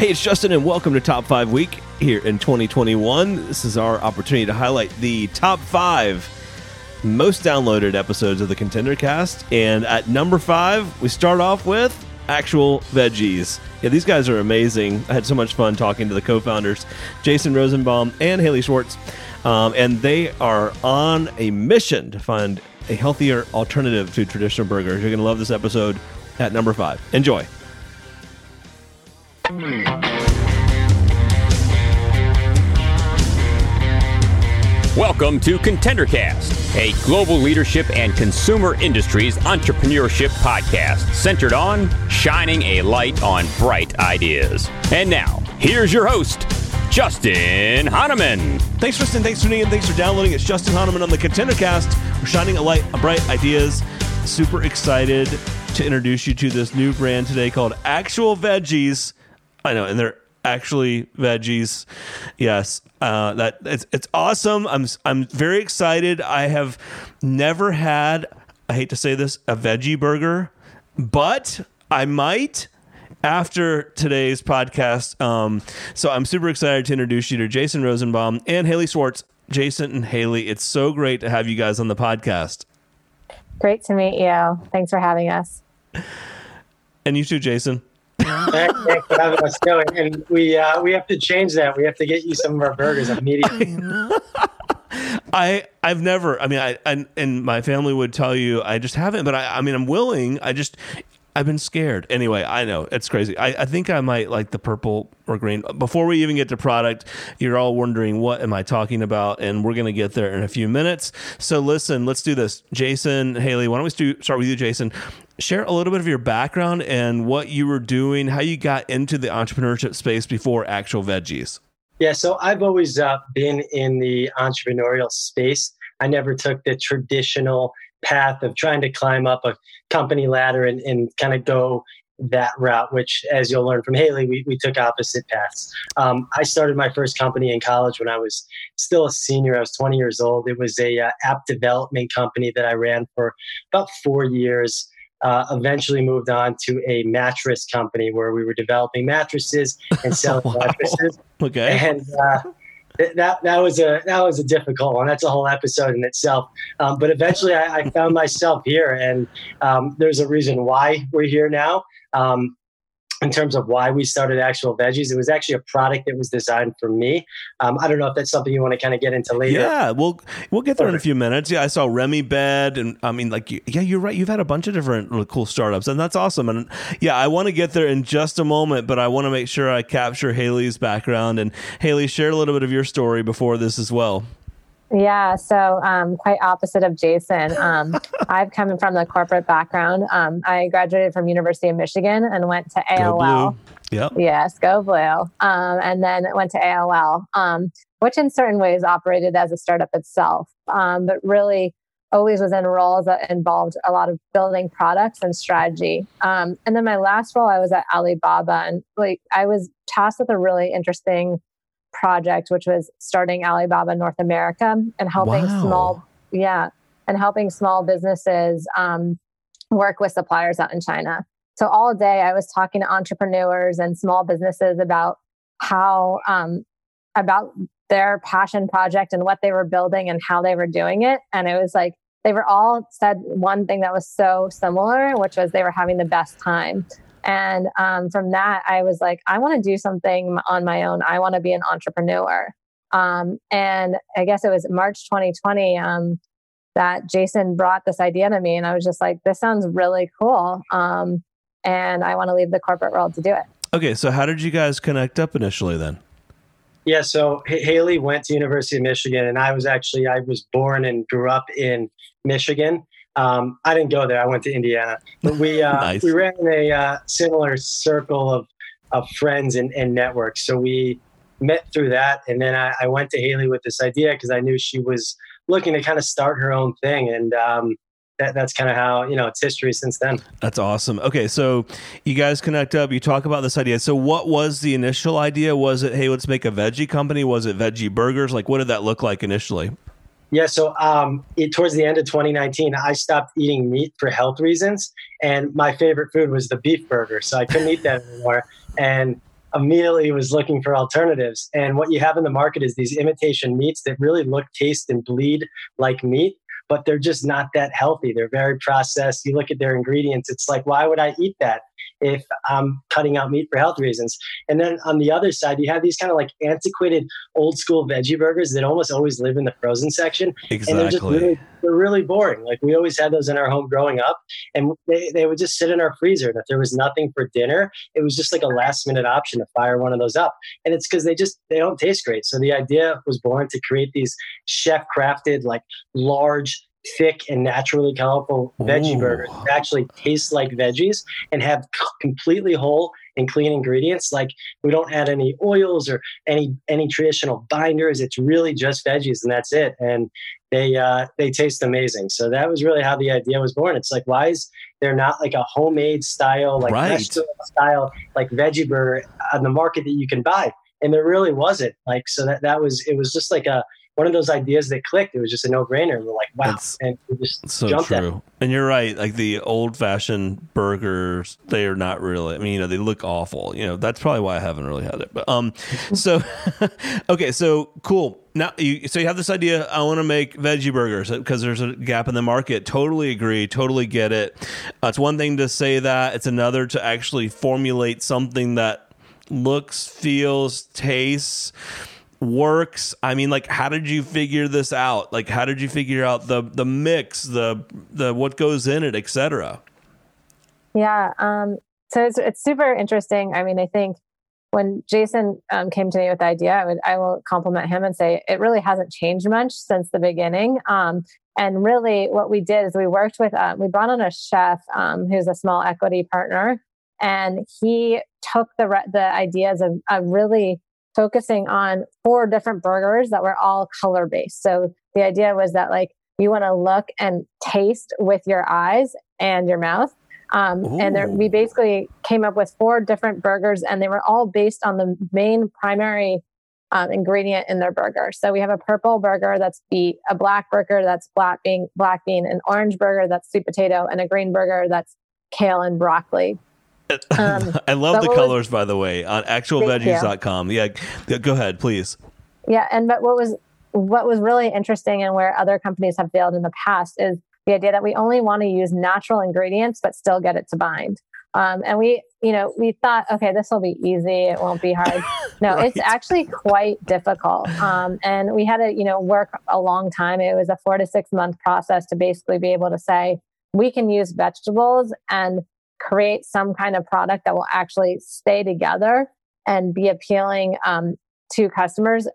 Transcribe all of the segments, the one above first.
Hey, it's Justin, and welcome to Top 5 Week here in 2021. This is our opportunity to highlight the top 5 most downloaded episodes of the ContenderCast. And at number 5, we start off with Actual Veggies. Yeah, these guys are amazing. I had so much fun talking to the co-founders, Jason Rosenbaum and Haley Schwartz. And they are on a mission to find a healthier alternative to traditional burgers. You're going to love this episode at number 5. Enjoy. Welcome to ContenderCast, a global leadership and consumer industries entrepreneurship podcast centered on shining a light on bright ideas. And now, here's your host, Justin Hahnemann. Thanks, Justin. Thanks for tuning in. Thanks for downloading. It's Justin Hahnemann on the ContenderCast. We're shining a light on bright ideas. Super excited to introduce you to this new brand today called Actual Veggies. I know, and they're actually veggies. Yes, that it's awesome. I'm very excited. I have never had, I hate to say this, a veggie burger, but I might after today's podcast. So I'm super excited to introduce you to Jason Rosenbaum and Haley Schwartz. Jason and Haley, it's so great to have you guys on the podcast. Great to meet you. Thanks for having us. And you too, Jason. Thanks for having us going. And we have to change that. We have to get you some of our burgers immediately. I've never. I mean, I and my family would tell you I just haven't. But I mean, I'm willing. I've been scared. Anyway, I know it's crazy. I think I might like the purple or green. Before we even get to product, you're all wondering what am I talking about, and we're gonna get there in a few minutes. So listen, let's do this. Jason, Haley, why don't we start with you, Jason? Share a little bit of your background and what you were doing, how you got into the entrepreneurship space before Actual Veggies. Yeah, so I've always been in the entrepreneurial space. I never took the traditional path of trying to climb up a company ladder and kind of go that route, which, as you'll learn from Haley, we took opposite paths. I started my first company in college when I was still a senior. I was 20 years old. It was a app development company that I ran for about 4 years. Eventually moved on to a mattress company where we were developing mattresses and selling wow. mattresses. Okay. And that was a difficult one. That's a whole episode in itself. But eventually I found myself here, and there's a reason why we're here now. In terms of why we started Actual Veggies, it was actually a product that was designed for me. I don't know if that's something you want to kind of get into later. Yeah, we'll get there in a few minutes. Yeah, I saw Remy Bed, and I mean, like, yeah, you're right. You've had a bunch of different really cool startups, and that's awesome. And yeah, I want to get there in just a moment, but I want to make sure I capture Haley's background. And Haley, share a little bit of your story before this as well. Yeah, so quite opposite of Jason. I've come from the corporate background. I graduated from University of Michigan and went to AOL. Go Blue. Yep. Yes, go Blue. And then went to AOL, which in certain ways operated as a startup itself, but really always was in roles that involved a lot of building products and strategy. And then my last role, I was at Alibaba, and like I was tasked with a really interesting project, which was starting Alibaba North America and helping wow. helping small businesses work with suppliers out in China. So all day I was talking to entrepreneurs and small businesses about how about their passion project and what they were building and how they were doing it. And it was like they were all said one thing that was so similar, which was they were having the best time. And from that, I was like, I want to do something on my own. I want to be an entrepreneur. And I guess it was March 2020 that Jason brought this idea to me. And I was just like, this sounds really cool. And I want to leave the corporate world to do it. Okay. So how did you guys connect up initially then? Yeah. So Haley went to University of Michigan, and I was born and grew up in Michigan. I didn't go there. I went to Indiana, but nice. We ran a similar circle of friends and networks. So we met through that. And then I went to Haley with this idea because I knew she was looking to kind of start her own thing. And that's kind of how, you know, it's history since then. That's awesome. Okay. So you guys connect up, you talk about this idea. So what was the initial idea? Was it, hey, let's make a veggie company? Was it veggie burgers? Like, what did that look like initially? Yeah, so towards the end of 2019, I stopped eating meat for health reasons, and my favorite food was the beef burger, so I couldn't eat that anymore. And immediately was looking for alternatives. And what you have in the market is these imitation meats that really look, taste, and bleed like meat, but they're just not that healthy. They're very processed. You look at their ingredients, it's like, why would I eat that if I'm cutting out meat for health reasons? And then on the other side, you have these kind of like antiquated old school veggie burgers that almost always live in the frozen section. Exactly. And they're just really, they're really boring. Like we always had those in our home growing up, and they would just sit in our freezer. And if there was nothing for dinner, it was just like a last minute option to fire one of those up. And it's because they don't taste great. So the idea was born to create these chef crafted, like large, thick and naturally colorful veggie burgers that actually taste like veggies and have completely whole and clean ingredients. Like we don't add any oils or any traditional binders. It's really just veggies and that's it. And they taste amazing. So that was really how the idea was born. It's like, why is there not like a homemade style, like restaurant style, like veggie burger on the market that you can buy? And there really wasn't. Like, so it was just like one of those ideas that clicked. It was just a no-brainer. And we're like, wow. And we just so jumped at it. And you're right. Like the old-fashioned burgers, they are not really, I mean, you know, they look awful. You know, that's probably why I haven't really had it. But so okay, so cool. Now, you have this idea. I want to make veggie burgers because there's a gap in the market. Totally agree. Totally get it. It's one thing to say that. It's another to actually formulate something that looks, feels, tastes, works. I mean, like, how did you figure this out? Like, how did you figure out the mix, the what goes in it, etc.? Yeah. So it's super interesting. I mean, I think when Jason came to me with the idea, I will compliment him and say it really hasn't changed much since the beginning. And really, what we did is we worked with we brought on a chef who's a small equity partner, and he took the ideas of really focusing on 4 different burgers that were all color based. So the idea was that like you want to look and taste with your eyes and your mouth. We basically came up with 4 different burgers, and they were all based on the main primary ingredient in their burger. So we have a purple burger that's beet, a black burger that's black bean, an orange burger that's sweet potato, and a green burger that's kale and broccoli. I love the colors, by the way, on actualveggies.com. Yeah, go ahead, please. Yeah, and but what was really interesting and where other companies have failed in the past is the idea that we only want to use natural ingredients but still get it to bind. And we thought, okay, this will be easy. It won't be hard. No, right. It's actually quite difficult. And we had to, work a long time. It was a 4 to 6 month process to basically be able to say we can use vegetables and create some kind of product that will actually stay together and be appealing to customers,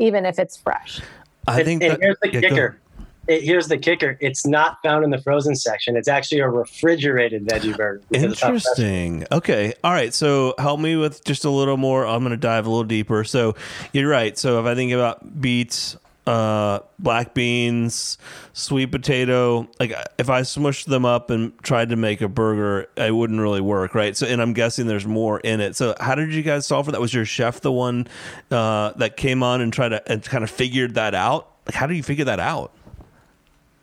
even if it's fresh. Here's the kicker. It's not found in the frozen section. It's actually a refrigerated veggie burger. Interesting. Okay. All right. So help me with just a little more. I'm going to dive a little deeper. So you're right. So if I think about beets, black beans, sweet potato, like if I smushed them up and tried to make a burger, it wouldn't really work, right? So, and I'm guessing there's more in it. So how did you guys solve for that? Was your chef the one that came on and kind of figured that out? Like, how do you figure that out?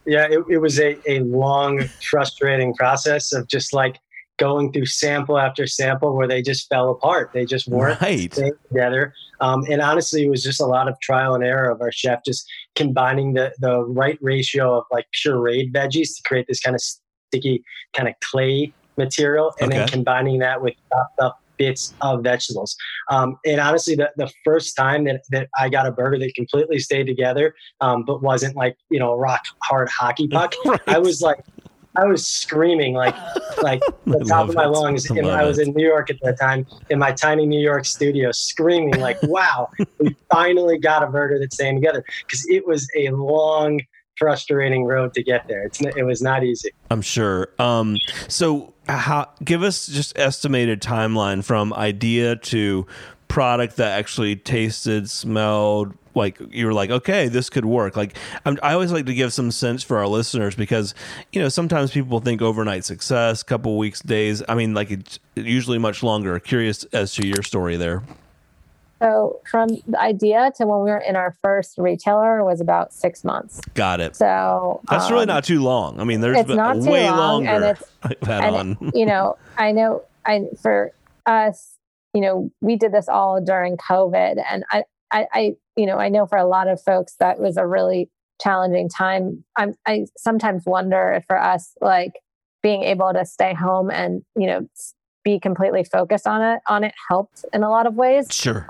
Yeah, it was a long, frustrating process of just like going through sample after sample where they just fell apart. They just weren't staying together. And honestly, it was just a lot of trial and error of our chef just combining the right ratio of like pureed veggies to create this kind of sticky kind of clay material, and then combining that with chopped up bits of vegetables. And honestly, the first time that I got a burger that completely stayed together, but wasn't like, a rock hard hockey puck, right. I was screaming like the top of my lungs. And I was in New York at that time, in my tiny New York studio, screaming like, wow, we finally got a burger that's staying together. Because it was a long, frustrating road to get there. It was not easy. I'm sure. So give us just estimated timeline from idea to product that actually tasted, smelled, like you were like, okay, this could work. Like I always like to give some sense for our listeners because, sometimes people think overnight success, couple weeks, days. I mean, like it's usually much longer. Curious as to your story there. So from the idea to when we were in our first retailer was about 6 months. Got it. So that's really not too long. I mean, there's been way longer. And I know for us, you know, we did this all during COVID. And I know for a lot of folks that was a really challenging time. I sometimes wonder if for us, like being able to stay home and, you know, be completely focused on it helped in a lot of ways. Sure.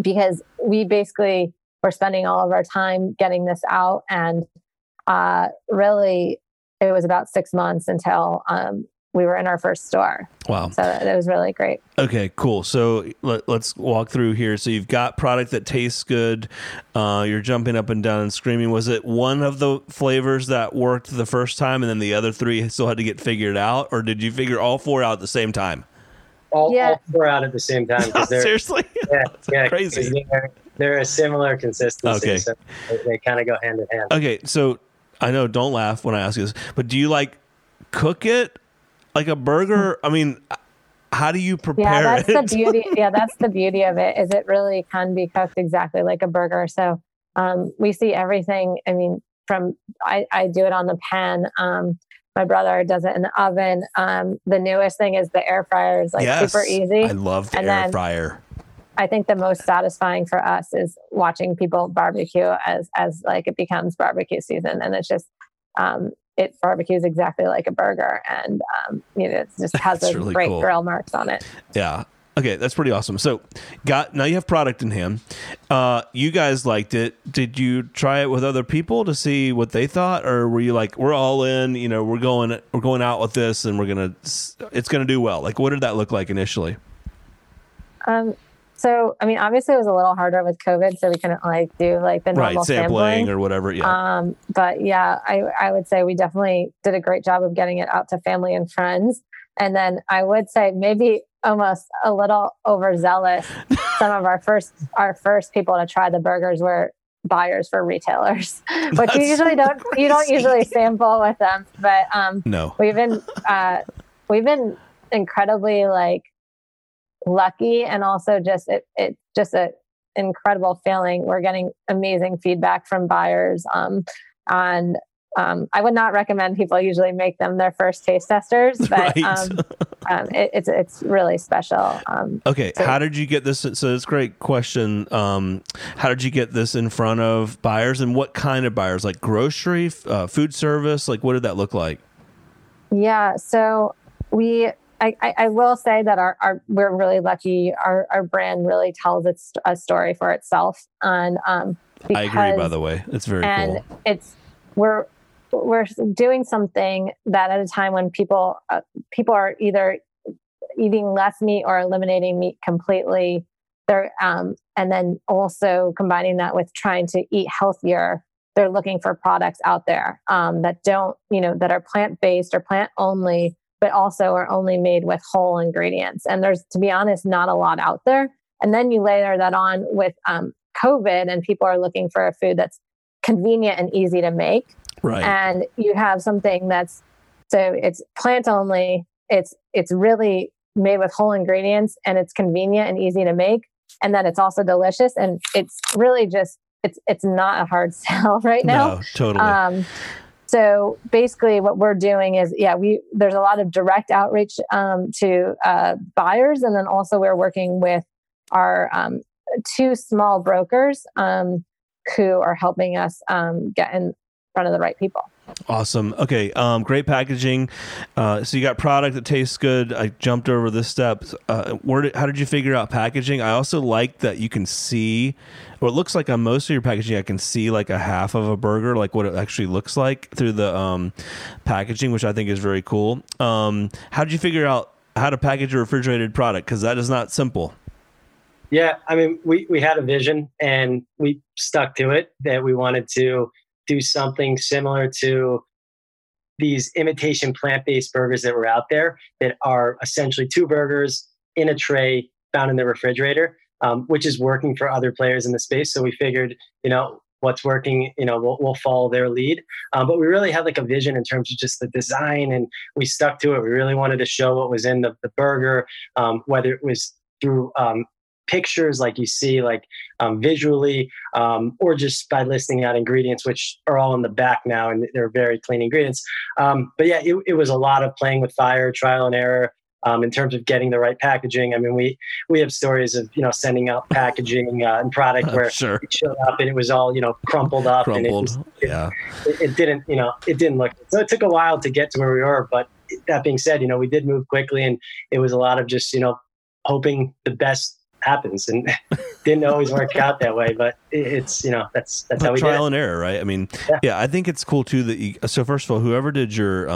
Because we basically were spending all of our time getting this out. And really, it was about 6 months until we were in our first store. Wow. So that was really great. Okay, cool. So let's walk through here. So you've got product that tastes good. You're jumping up and down and screaming. Was it one of the flavors that worked the first time and then the other three still had to get figured out? Or did you figure all four out at the same time? All four out at the same time. No, seriously? Yeah, yeah, crazy. They're a similar consistency. Okay. So they kind of go hand in hand. Okay, so I know, don't laugh when I ask you this, but do you like cook it like a burger? I mean, how do you prepare it? That's the beauty of it, is it really can be cooked exactly like a burger. So we see everything. I mean, I do it on the pan. My brother does it in the oven. The newest thing is the air fryer is like super easy. I love the air fryer. I think the most satisfying for us is watching people barbecue as like it becomes barbecue season. And it's just, it barbecues exactly like a burger. And, you know, it just has those really great grill marks on it. Yeah. Okay. That's pretty awesome. So now you have product in hand. You guys liked it. Did you try it with other people to see what they thought? Or were you like, we're all in, you know, we're going out with this and it's going to do well. Like, what did that look like initially? So, I mean, obviously it was a little harder with COVID, so we couldn't like do like the normal sampling or whatever. Yeah. But yeah, I would say we definitely did a great job of getting it out to family and friends. And then I would say maybe almost a little overzealous. Some of our first people to try the burgers were buyers for retailers, which you usually don't usually sample with them. But no, we've been incredibly like lucky, and also just it's just an incredible feeling. We're getting amazing feedback from buyers. I would not recommend people usually make them their first taste testers, but right. It's really special. Okay, so how did you get this? So it's a great question. How did you get this in front of buyers, and what kind of buyers? Like grocery, food service? Like what did that look like? Yeah, so I will say that we're really lucky. Our brand really tells a story for itself. And I agree, by the way. It's very cool. And we're doing something that at a time when people are either eating less meat or eliminating meat completely. They're and then also combining that with trying to eat healthier. They're looking for products out there that don't, you know, that are plant-based or plant only, but also are only made with whole ingredients. And there's, to be honest, not a lot out there. And then you layer that on with COVID, and people are looking for a food that's convenient and easy to make. Right. And you have something so it's plant only, it's really made with whole ingredients, and it's convenient and easy to make. And then it's also delicious. And it's really just, it's not a hard sell right now. No, totally. So basically what we're doing is, there's a lot of direct outreach to buyers. And then also we're working with our two small brokers who are helping us get in front of the right people. Awesome. Okay. Great packaging. So you got product that tastes good. I jumped over this step. How did you figure out packaging? I also like that you can see, or it looks like on most of your packaging, I can see like a half of a burger, like what it actually looks like through the packaging, which I think is very cool. How did you figure out how to package a refrigerated product? Because that is not simple. Yeah. I mean, we had a vision and we stuck to it, that we wanted to do something similar to these imitation plant-based burgers that were out there that are essentially two burgers in a tray found in the refrigerator, which is working for other players in the space. So we figured, you know, what's working, you know, we'll follow their lead. But we really had like a vision in terms of just the design, and we stuck to it. We really wanted to show what was in the burger, whether it was through pictures like you see, like visually, or just by listing out ingredients, which are all in the back now, and they're very clean ingredients. But yeah, it was a lot of playing with fire, trial and error, in terms of getting the right packaging. I mean, we have stories of, sending out packaging and product where it showed up and it was all, crumpled up. It didn't look, so it took a while to get to where we were. But that being said, we did move quickly, and it was a lot of just, hoping the best happens, and didn't always work out that way, but it's, that's how we trial and error, right? I mean, yeah, I think it's cool too that so first of all, whoever did your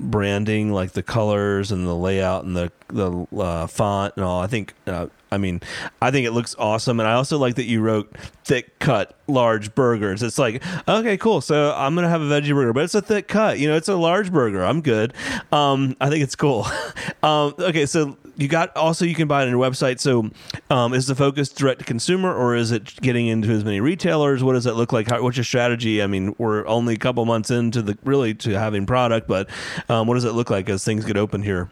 branding, like the colors and the layout and the font and all, I think it looks awesome. And I also like that you wrote thick cut large burgers. It's like, okay, cool. So I'm going to have a veggie burger, but it's a thick cut, it's a large burger. I'm good. I think it's cool. Okay. So you can buy it on your website. So is the focus direct to consumer, or is it getting into as many retailers? What does that look like? What's your strategy? I mean, we're only a couple months into to having product, but what does it look like as things get open here?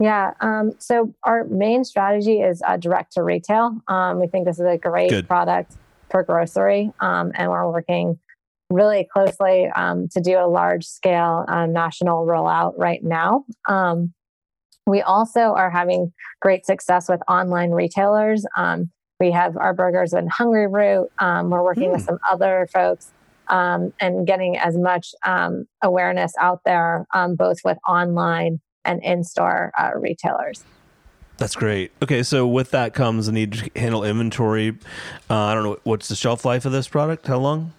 Yeah. So our main strategy is direct to retail. We think this is a great product for grocery. And we're working really closely to do a large scale national rollout right now. We also are having great success with online retailers. We have our burgers in Hungry Root. We're working with some other folks and getting as much awareness out there, both with online and in-store retailers. That's great. Okay, so with that comes the need to handle inventory. I don't know, what's the shelf life of this product? How long?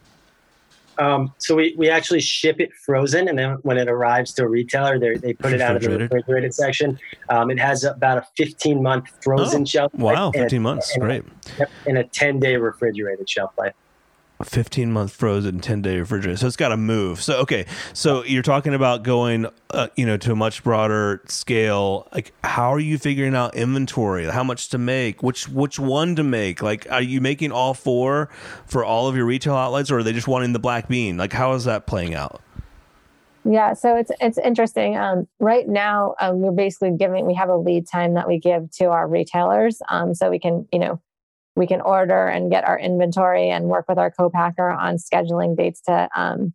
So we actually ship it frozen, and then when it arrives to a retailer, they put it out of the refrigerated section. It has about a 15-month frozen shelf life. Wow, 15 months, great. And a 10-day refrigerated shelf life. 15 month frozen, 10 day refrigerator. So it's got to move. So, okay. So you're talking about going, to a much broader scale. Like, how are you figuring out inventory? How much to make? Which one to make? Like, are you making all four for all of your retail outlets, or are they just wanting the black bean? Like, how is that playing out? Yeah. So it's interesting. Right now we're basically we have a lead time that we give to our retailers. So we can, we can order and get our inventory and work with our co-packer on scheduling dates to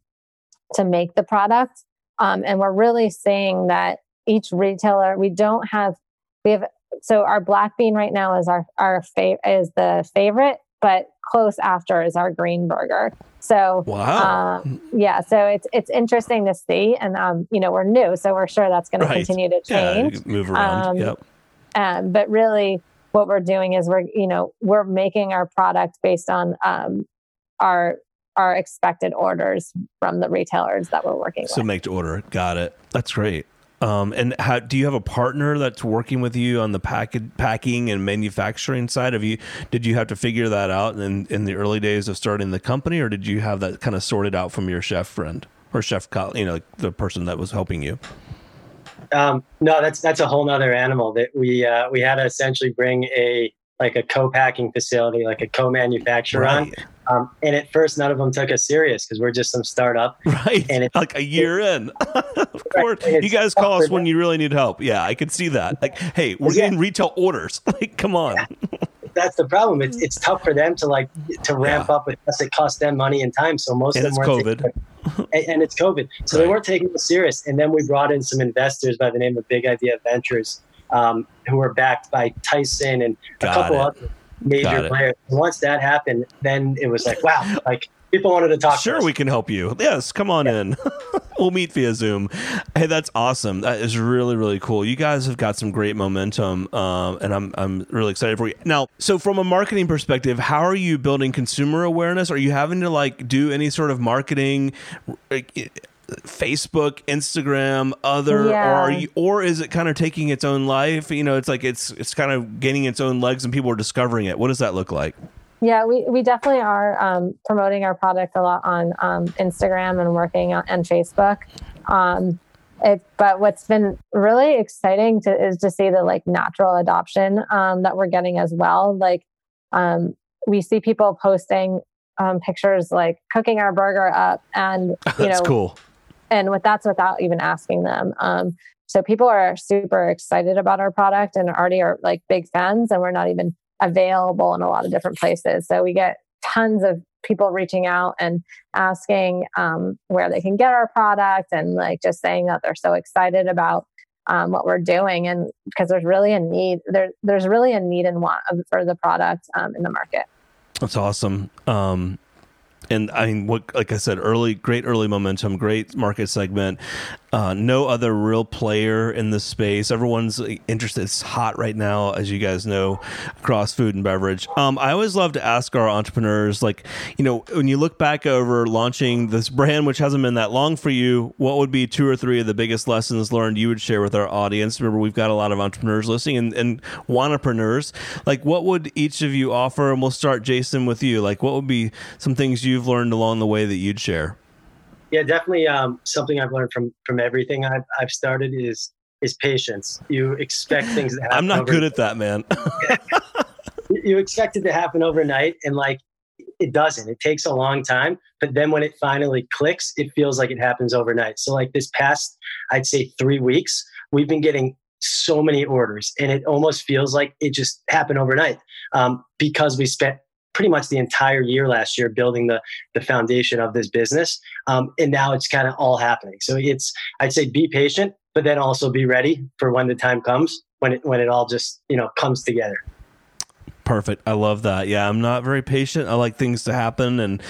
make the product. And we're really seeing that each retailer, so our black bean right now is our the favorite, but close after is our green burger. So, wow. So it's interesting to see, and, we're new, so we're sure that's going to continue to change, move around. But really, what we're doing is we're making our product based on our expected orders from the retailers that we're working with. So make to order. Got it. That's great. And how do you have a partner that's working with you on the packing and manufacturing side? Did you have to figure that out in the early days of starting the company, or did you have that kind of sorted out from your chef friend or chef, the person that was helping you? No, that's a whole nother animal that we had to essentially bring a co-packing facility, like a co-manufacturer on. And at first, none of them took us serious because we're just some startup. Right. And it's like a year in. Of course. You guys call us when you really need help. Yeah, I could see that. Like, hey, we're getting retail orders. Like, come on. Yeah. That's the problem. It's tough for them to ramp up with us. It costs them money and time. So most of them weren't and it's COVID. So they weren't taking it serious. And then we brought in some investors by the name of Big Idea Ventures, who were backed by Tyson and a couple other major players. And once that happened, then it was like, wow, like people wanted to talk to us. Sure, we can help you. Yes, come on in. We'll meet via Zoom. Hey, that's awesome. That is really, really cool. You guys have got some great momentum, and I'm really excited for you. Now, so from a marketing perspective, how are you building consumer awareness? Are you having to do any sort of marketing, Facebook, Instagram, or is it kind of taking its own life? It's like it's kind of gaining its own legs and people are discovering it. What does that look like? Yeah, we definitely are promoting our product a lot on Instagram and working on Facebook. But what's been really exciting is to see the natural adoption that we're getting as well. We see people posting pictures cooking our burger up, and that's cool. And that's without even asking them. So people are super excited about our product and already are big fans, and we're not even available in a lot of different places. So we get tons of people reaching out and asking where they can get our product, and just saying that they're so excited about what we're doing, and because there's really a need there's really a need and want for the product in the market. That's awesome. And I mean, what, like I said, great early momentum, great market segment. No other real player in this space. Everyone's interested. It's hot right now, as you guys know, across food and beverage. I always love to ask our entrepreneurs, like, you know, when you look back over launching this brand, which hasn't been that long for you, what would be 2 or 3 of the biggest lessons learned you would share with our audience? Remember, we've got a lot of entrepreneurs listening and wannapreneurs. Like, what would each of you offer? And we'll start, Jason, with you. Like, what would be some things you've learned along the way that you'd share? Yeah, definitely. Something I've learned from everything I've started is patience. You expect things to happen. I'm not good at that, man. You expect it to happen overnight, and like it doesn't. It takes a long time, but then when it finally clicks, it feels like it happens overnight. So like this past, I'd say 3 weeks, we've been getting so many orders, and it almost feels like it just happened overnight because we spent pretty much the entire year last year building the foundation of this business. And now it's kind of all happening. So it's, I'd say be patient, but then also be ready for when the time comes, when it all just, you know, comes together. Perfect. I love that. Yeah, I'm not very patient. I like things to happen. And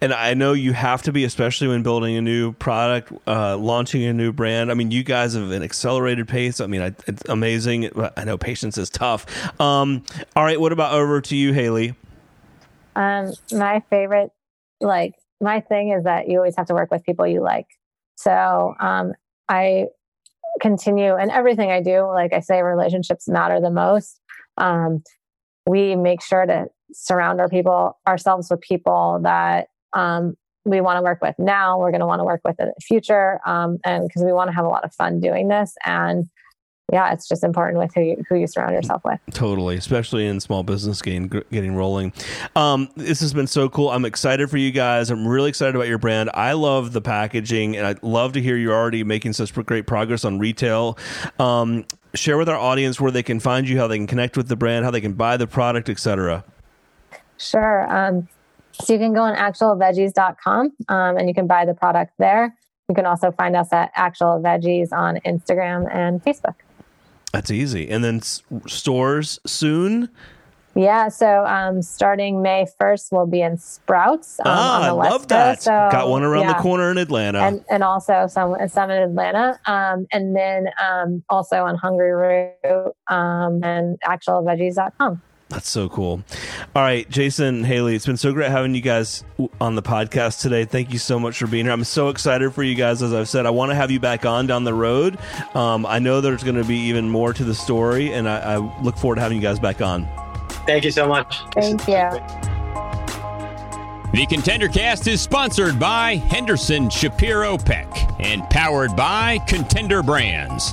I know you have to be, especially when building a new product, launching a new brand. I mean, you guys have an accelerated pace. I mean, it's amazing. I know patience is tough. All right. What about over to you, Haley? My favorite, like my thing is that you always have to work with people you like. So, I continue in everything I do. Like I say, relationships matter the most. We make sure to surround ourselves with people that, we want to work with now. We're going to want to work with in the future. And cause we want to have a lot of fun doing this, and yeah, it's just important with who you surround yourself with. Totally, especially in small business getting rolling. This has been so cool. I'm excited for you guys. I'm really excited about your brand. I love the packaging, and I'd love to hear you're already making such great progress on retail. Share with our audience where they can find you, how they can connect with the brand, how they can buy the product, etc. Sure. So you can go on actualveggies.com and you can buy the product there. You can also find us at Actual Veggies on Instagram and Facebook. That's easy. And then stores soon? Yeah. So starting May 1st, we'll be in Sprouts. On the West Coast. That. So, got one around the corner in Atlanta. And also some in Atlanta. And then also on Hungry Root and actualveggies.com. That's so cool. All right, Jason, Haley, it's been so great having you guys on the podcast today. Thank you so much for being here. I'm so excited for you guys. As I've said, I want to have you back on down the road. I know there's going to be even more to the story, and I look forward to having you guys back on. Thank you so much. Thank you. The ContenderCast is sponsored by Henderson Shapiro Peck and powered by Contender Brands.